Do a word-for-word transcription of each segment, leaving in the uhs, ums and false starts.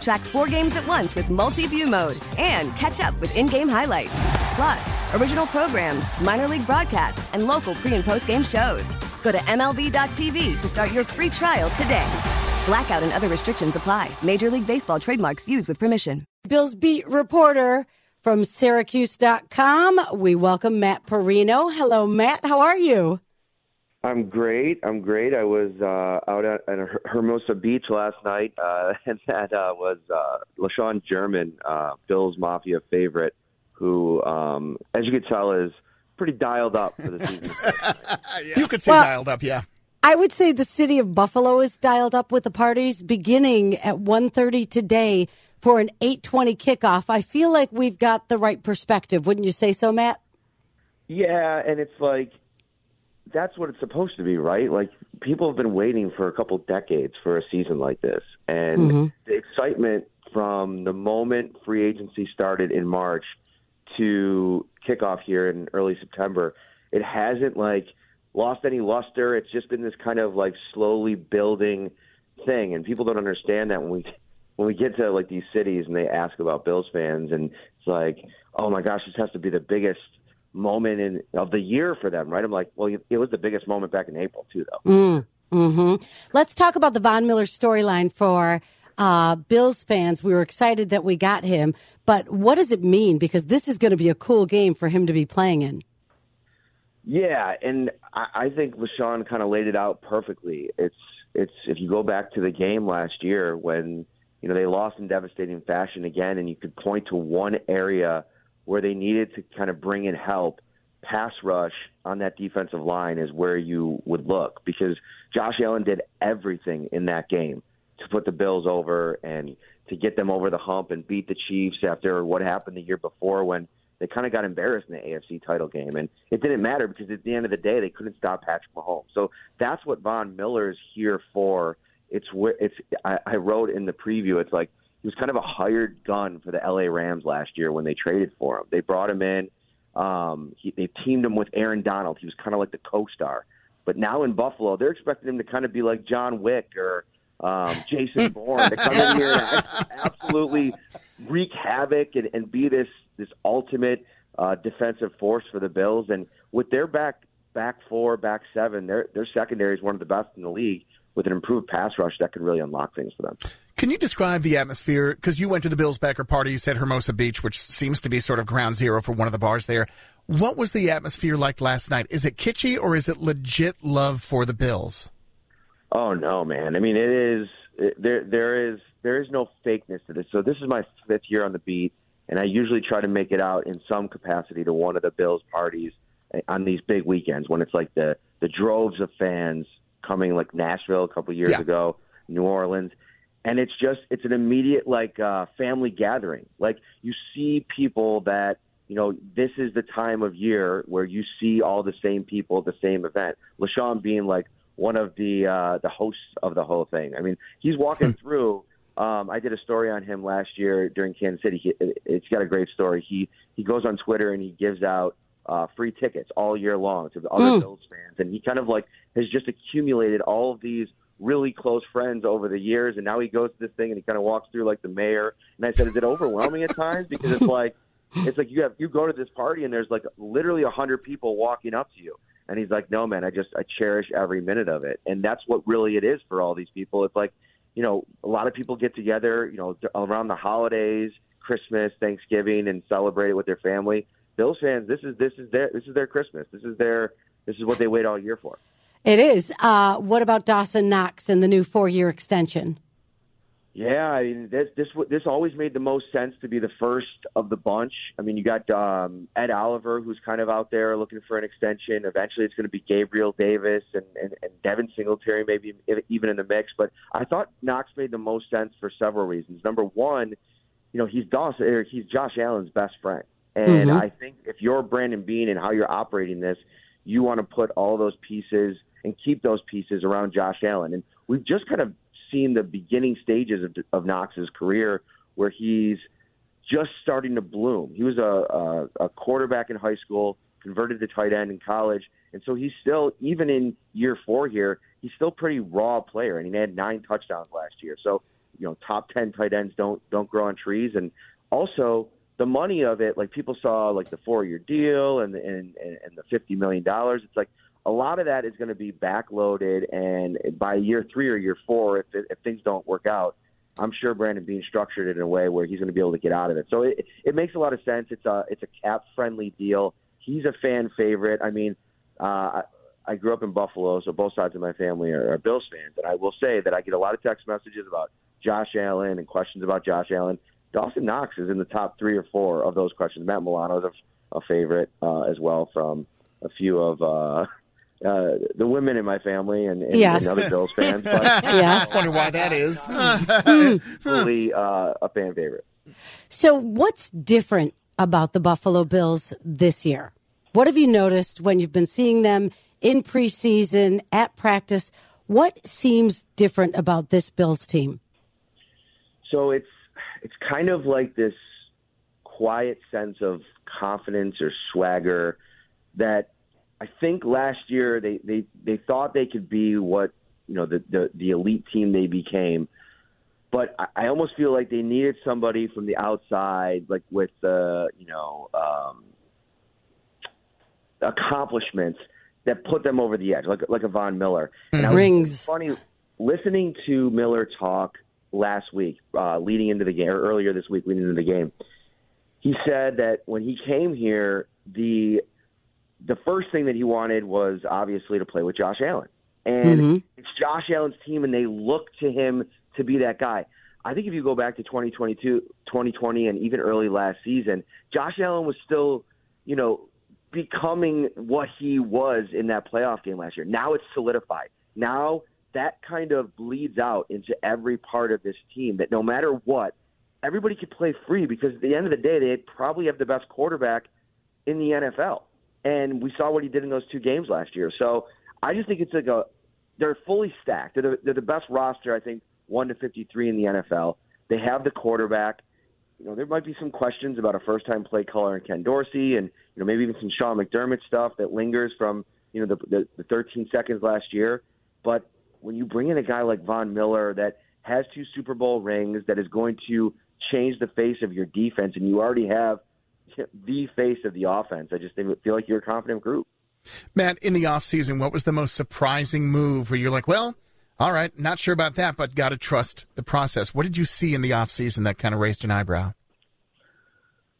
Track four games at once with multi-view mode and catch up with in-game highlights. Plus, original programs, minor league broadcasts, and local pre- and post-game shows. Go to M L B dot T V to start your free trial today. Blackout and other restrictions apply. Major League Baseball trademarks used with permission. Bills beat reporter from Syracuse dot com. We welcome Matt Perino. Hello, Matt. How are you? I'm great. I'm great. I was uh, out at, at Hermosa Beach last night, uh, and that uh, was uh, LaShawn German, uh, Bills Mafia favorite, who, um, as you could tell, is pretty dialed up for the season. Yeah. You could say well, dialed up, yeah. I would say the city of Buffalo is dialed up with the parties beginning at one thirty today for an eight twenty kickoff. I feel like we've got the right perspective. Wouldn't you say so, Matt? Yeah, and it's like, that's what it's supposed to be, right? Like, people have been waiting for a couple decades for a season like this. And mm-hmm. the excitement from the moment free agency started in March to kickoff here in early September, it hasn't, like, lost any luster. It's just been this kind of, like, slowly building thing. And people don't understand that when we when we get to, like, these cities and they ask about Bills fans. And it's like, oh, my gosh, this has to be the biggest – moment in of the year for them, right? I'm like, well, it was the biggest moment back in April, too, though. Mm, mm-hmm. Let's talk about the Von Miller storyline for uh, Bills fans. We were excited that we got him, but what does it mean? Because this is going to be a cool game for him to be playing in. Yeah, and I, I think LaShawn kind of laid it out perfectly. It's it's if you go back to the game last year when you know they lost in devastating fashion again, and you could point to one area where they needed to kind of bring in help, pass rush on that defensive line is where you would look, because Josh Allen did everything in that game to put the Bills over and to get them over the hump and beat the Chiefs after what happened the year before when they kind of got embarrassed in the A F C title game. And it didn't matter because at the end of the day, they couldn't stop Patrick Mahomes. So that's what Von Miller is here for. It's where it's, I, I wrote in the preview, it's like, he was kind of a hired gun for the L A Rams last year when they traded for him. They brought him in. Um, he, they teamed him with Aaron Donald. He was kind of like the co-star. But now in Buffalo, they're expecting him to kind of be like John Wick or um, Jason Bourne to come in here and absolutely wreak havoc and, and be this this ultimate uh, defensive force for the Bills. And with their back back four, back seven, their their secondary is one of the best in the league. With an improved pass rush, that could really unlock things for them. Can you describe the atmosphere? Because you went to the Bills backer parties at Hermosa Beach, which seems to be sort of ground zero for one of the bars there. What was the atmosphere like last night? Is it kitschy or is it legit love for the Bills? Oh, no, man. I mean, it is it, there. There is there is no fakeness to this. So this is my fifth year on the beat, and I usually try to make it out in some capacity to one of the Bills parties on these big weekends when it's like the, the droves of fans coming, like Nashville a couple years yeah. ago, New Orleans. And it's just, it's an immediate, like, uh, family gathering. Like, you see people that, you know, this is the time of year where you see all the same people at the same event. LaShawn being, like, one of the uh, the hosts of the whole thing. I mean, he's walking through. Um, I did a story on him last year during Kansas City. He, it's got a great story. He, he goes on Twitter and he gives out uh, free tickets all year long to the other mm. Bills fans. And he kind of, like, has just accumulated all of these really close friends over the years, and now he goes to this thing and he kind of walks through like the mayor. And I said, is it overwhelming at times? Because it's like, it's like you have, you go to this party and there's like literally a hundred people walking up to you. And he's like, no, man, I just, I cherish every minute of it. And that's what really it is for all these people. It's like, you know, a lot of people get together, you know, around the holidays, Christmas, Thanksgiving, and celebrate it with their family. Bills fans, this is, this is their, this is their Christmas. This is their, this is what they wait all year for. It is. Uh, what about Dawson Knox and the new four-year extension? Yeah, I mean, this this this always made the most sense to be the first of the bunch. I mean, you got um, Ed Oliver, who's kind of out there looking for an extension. Eventually, it's going to be Gabriel Davis and, and, and Devin Singletary, maybe even in the mix. But I thought Knox made the most sense for several reasons. Number one, you know, he's Dawson, or he's Josh Allen's best friend, and mm-hmm. I think if you're Brandon Bean and how you're operating this, you want to put all those pieces and keep those pieces around Josh Allen. And we've just kind of seen the beginning stages of, of Knox's career, where he's just starting to bloom. He was a, a, a quarterback in high school, converted to tight end in college, and so he's still, even in year four here, he's still a pretty raw player, and he had nine touchdowns last year. So, you know, top ten tight ends don't don't grow on trees. And also the money of it, like people saw like the four-year deal and and and the fifty million dollars. It's like, a lot of that is going to be backloaded, and by year three or year four, if, if things don't work out, I'm sure Brandon Bean structured it in a way where he's going to be able to get out of it. So it, it makes a lot of sense. It's a it's a cap-friendly deal. He's a fan favorite. I mean, uh, I grew up in Buffalo, so both sides of my family are, are Bills fans, and I will say that I get a lot of text messages about Josh Allen and questions about Josh Allen. Dawson Knox is in the top three or four of those questions. Matt Milano is a, a favorite uh, as well from a few of uh, – Uh, the women in my family and, and, yes. and other Bills fans. But, yes. I wonder why that is. Fully uh, a fan favorite. So what's different about the Buffalo Bills this year? What have you noticed when you've been seeing them in preseason, at practice? What seems different about this Bills team? So it's it's kind of like this quiet sense of confidence or swagger that I think last year they, they, they thought they could be what, you know, the, the, the elite team they became. But I, I almost feel like they needed somebody from the outside, like with, uh, you know, um, accomplishments that put them over the edge, like like a Von Miller. And I was, Rings. It's funny, listening to Miller talk last week, uh, leading into the game, or earlier this week leading into the game, he said that when he came here, the – the first thing that he wanted was obviously to play with Josh Allen. And mm-hmm. it's Josh Allen's team, and they look to him to be that guy. I think if you go back to twenty twenty-two, twenty twenty and even early last season, Josh Allen was still, you know, becoming what he was in that playoff game last year. Now it's solidified. Now that kind of bleeds out into every part of this team, that no matter what, everybody could play free, because at the end of the day, they probably have the best quarterback in the N F L. And we saw what he did in those two games last year. So I just think it's like a – they're fully stacked. They're the, they're the best roster, I think, one to fifty-three in the N F L. They have the quarterback. You know, there might be some questions about a first-time play caller in Ken Dorsey, and, you know, maybe even some Sean McDermott stuff that lingers from, you know, the, the, the thirteen seconds last year. But when you bring in a guy like Von Miller that has two Super Bowl rings, that is going to change the face of your defense, and you already have the face of the offense, I just think, feel like you're a confident group. Matt, in the offseason, what was the most surprising move where you're like, well, all right, not sure about that, but got to trust the process? What did you see in the offseason that kind of raised an eyebrow?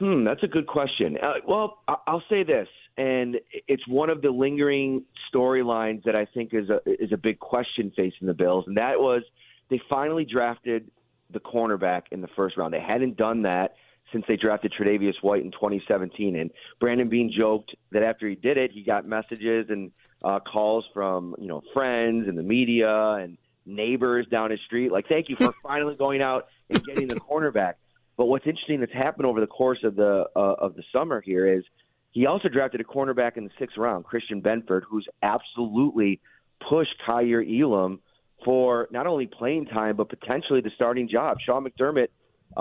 Hmm, that's a good question. Uh, well, I'll say this, and it's one of the lingering storylines that I think is a, is a big question facing the Bills, and that was they finally drafted the cornerback in the first round. They hadn't done that since they drafted Tre'Davious White in twenty seventeen. And Brandon Bean joked that after he did it, he got messages and uh, calls from, you know, friends and the media and neighbors down his street, like, thank you for finally going out and getting the cornerback. But what's interesting that's happened over the course of the uh, of the summer here is he also drafted a cornerback in the sixth round, Christian Benford, who's absolutely pushed Kyree Elam for not only playing time but potentially the starting job. Sean McDermott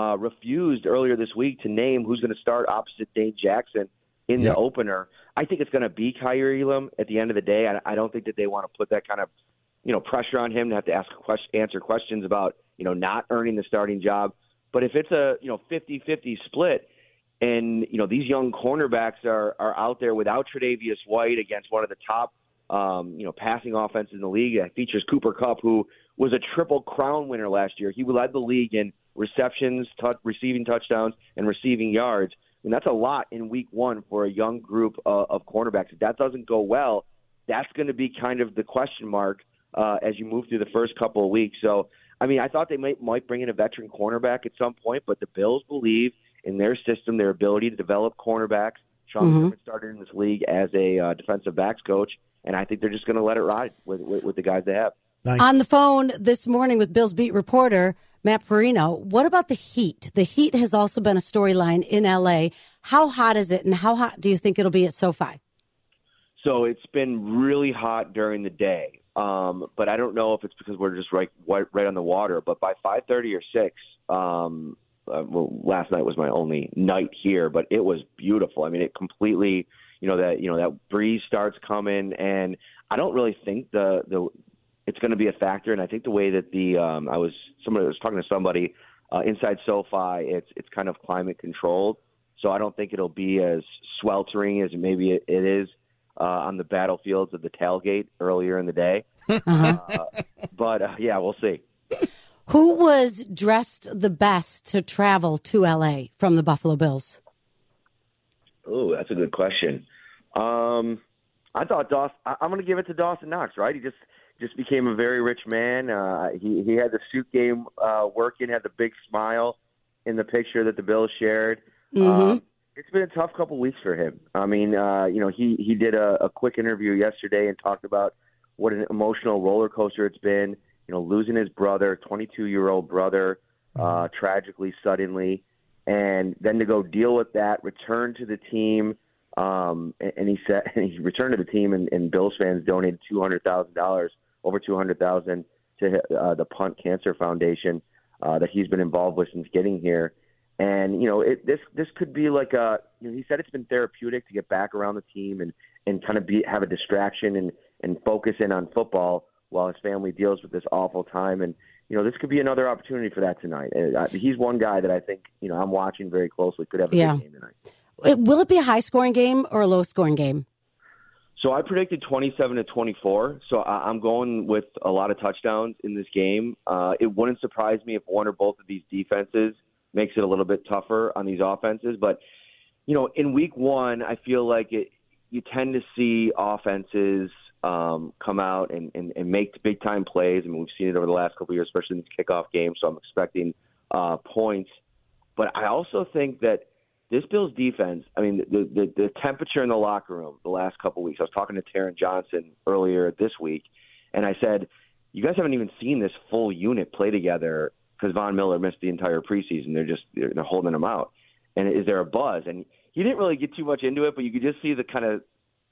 Uh, refused earlier this week to name who's going to start opposite Dane Jackson in the yep. opener. I think it's going to be Kyree Elam at the end of the day. I, I don't think that they want to put that kind of, you know, pressure on him to have to ask question, answer questions about, you know, not earning the starting job. But if it's a, you know, fifty-fifty split, and, you know, these young cornerbacks are are out there without Tre'Davious White against one of the top um, you know, passing offense in the league, that features Cooper Cupp, who was a triple crown winner last year. He led the league in receptions, t- receiving touchdowns, and receiving yards. And that's a lot in week one for a young group uh, of cornerbacks. If that doesn't go well, that's going to be kind of the question mark uh, as you move through the first couple of weeks. So I mean, I thought they might, might bring in a veteran cornerback at some point, but the Bills believe in their system, their ability to develop cornerbacks. Sean McDermott mm-hmm. started in this league as a uh, defensive backs coach, and I think they're just going to let it ride with, with, with the guys they have. Nice. On the phone this morning with Bills beat reporter Matt Perino, what about the heat? The heat has also been a storyline in L A. How hot is it, and how hot do you think it'll be at SoFi? So it's been really hot during the day, um, but I don't know if it's because we're just right right on the water. But by five thirty or six, um, uh, well, last night was my only night here, but it was beautiful. I mean, it completely, you know, that you know that breeze starts coming, and I don't really think the the it's going to be a factor. And I think the way that the um, I was somebody I was talking to somebody uh, inside SoFi, it's it's kind of climate controlled, so I don't think it'll be as sweltering as maybe it, it is. Uh, on the battlefields of the tailgate earlier in the day. Uh-huh. Uh, but, uh, yeah, we'll see. Who was dressed the best to travel to L A from the Buffalo Bills? Oh, that's a good question. Um, I thought Dawson – I'm going to give it to Dawson Knox, right? He just just became a very rich man. Uh, he, he had the suit game uh, working, had the big smile in the picture that the Bills shared. Mm-hmm. Um, It's been a tough couple weeks for him. I mean, uh, you know, he, he did a, a quick interview yesterday and talked about what an emotional roller coaster it's been, you know, losing his brother, twenty-two-year-old brother, uh, tragically, suddenly, and then to go deal with that, return to the team, um, and, and he said and he returned to the team, and, and Bills fans donated two hundred thousand dollars, over two hundred thousand dollars to uh, the Punt Cancer Foundation uh, that he's been involved with since getting here. And, you know, it, this this could be like a, you know, he said it's been therapeutic to get back around the team and, and kind of be, have a distraction and, and focus in on football while his family deals with this awful time. And, you know, this could be another opportunity for that tonight. And I, he's one guy that I think, you know, I'm watching very closely, could have a yeah. good game tonight. Will it be a high-scoring game or a low-scoring game? So I predicted twenty-seven to twenty-four, so I, I'm going with a lot of touchdowns in this game. Uh, it wouldn't surprise me if one or both of these defenses makes it a little bit tougher on these offenses. But, you know, in week one, I feel like it, you tend to see offenses um, come out and, and, and make big-time plays. I mean, we've seen it over the last couple of years, especially in these kickoff games, so I'm expecting uh, points. But I also think that this Bills defense, I mean, the, the, the temperature in the locker room the last couple of weeks, I was talking to Taron Johnson earlier this week, and I said, you guys haven't even seen this full unit play together because Von Miller missed the entire preseason. They're just they're holding him out. And is there a buzz? And he didn't really get too much into it, but you could just see the kind of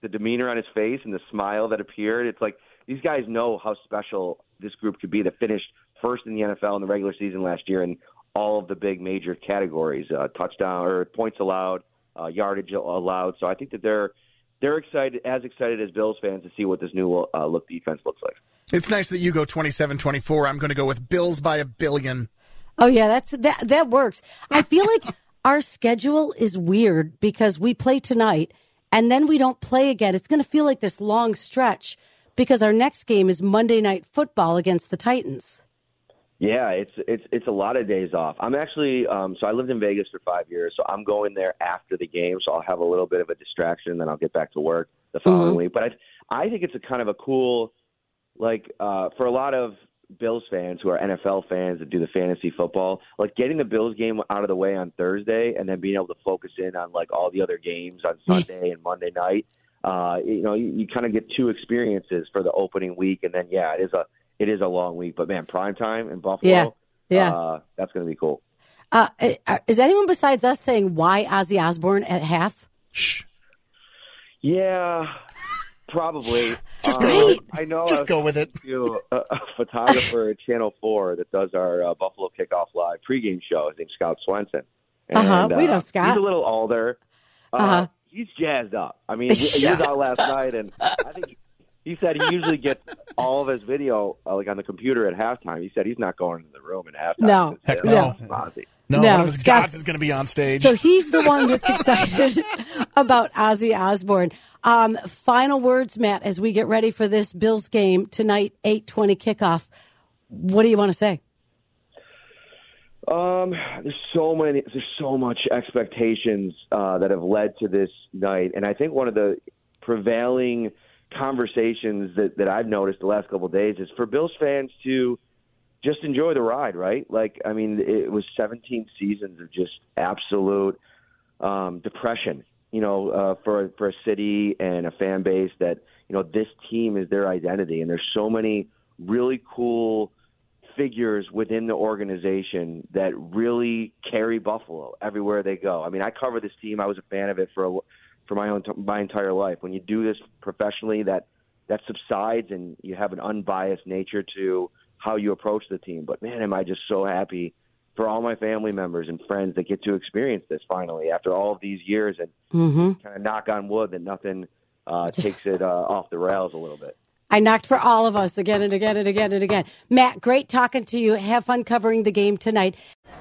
the demeanor on his face and the smile that appeared. It's like these guys know how special this group could be that finished first in the N F L in the regular season last year in all of the big major categories, uh, touchdown or points allowed, uh, yardage allowed. So I think that they're they're excited, as excited as Bills fans, to see what this new uh, look defense looks like. It's nice that you go twenty-seven twenty-four. I'm going to go with Bills by a billion. Oh, yeah, that's that that works. I feel like our schedule is weird because we play tonight and then we don't play again. It's going to feel like this long stretch because our next game is Monday Night Football against the Titans. Yeah, it's it's it's a lot of days off. I'm actually um, – so I lived in Vegas for five years, so I'm going there after the game, so I'll have a little bit of a distraction, and then I'll get back to work the following mm-hmm. week. But I, I think it's a kind of a cool – Like, uh, for a lot of Bills fans who are N F L fans that do the fantasy football, like getting the Bills game out of the way on Thursday and then being able to focus in on, like, all the other games on Sunday and Monday night, uh, you know, you, you kind of get two experiences for the opening week. And then, yeah, it is a it is a long week. But, man, primetime in Buffalo, yeah, yeah. Uh, that's going to be cool. Uh, is anyone besides us saying why Ozzy Osbourne at half? Shh. Yeah. Probably. Just um, go with it. I know Just go with it. To a, a photographer at Channel four that does our uh, Buffalo Kickoff Live pregame show. His name's Scott Swenson. And, uh-huh. We know uh, Scott. He's a little older. Uh, uh-huh. He's jazzed up. I mean, he, he was out last night, and I think he said he usually gets all of his video uh, like on the computer at halftime. He said he's not going to the room at halftime. No. Heck no. Ozzy. No, no, one of his gods is going to be on stage. So he's the one that's excited about Ozzy Osbourne. Um, final words, Matt, as we get ready for this Bills game tonight, eight twenty kickoff. What do you want to say? Um, there's so many. There's so much expectations uh, that have led to this night, and I think one of the prevailing conversations that, that I've noticed the last couple of days is for Bills fans to just enjoy the ride, right? Like, I mean, it was seventeen seasons of just absolute um, depression, you know, uh, for, for a city and a fan base that, you know, this team is their identity. And there's so many really cool figures within the organization that really carry Buffalo everywhere they go. I mean, I cover this team. I was a fan of it for a, for my own t- my entire life. When you do this professionally, that that subsides and you have an unbiased nature to how you approach the team. But, man, am I just so happy for all my family members and friends that get to experience this finally after all of these years, and mm-hmm. kind of knock on wood that nothing uh, takes it uh, off the rails a little bit. I knocked for all of us again and again and again and again. Matt, great talking to you. Have fun covering the game tonight.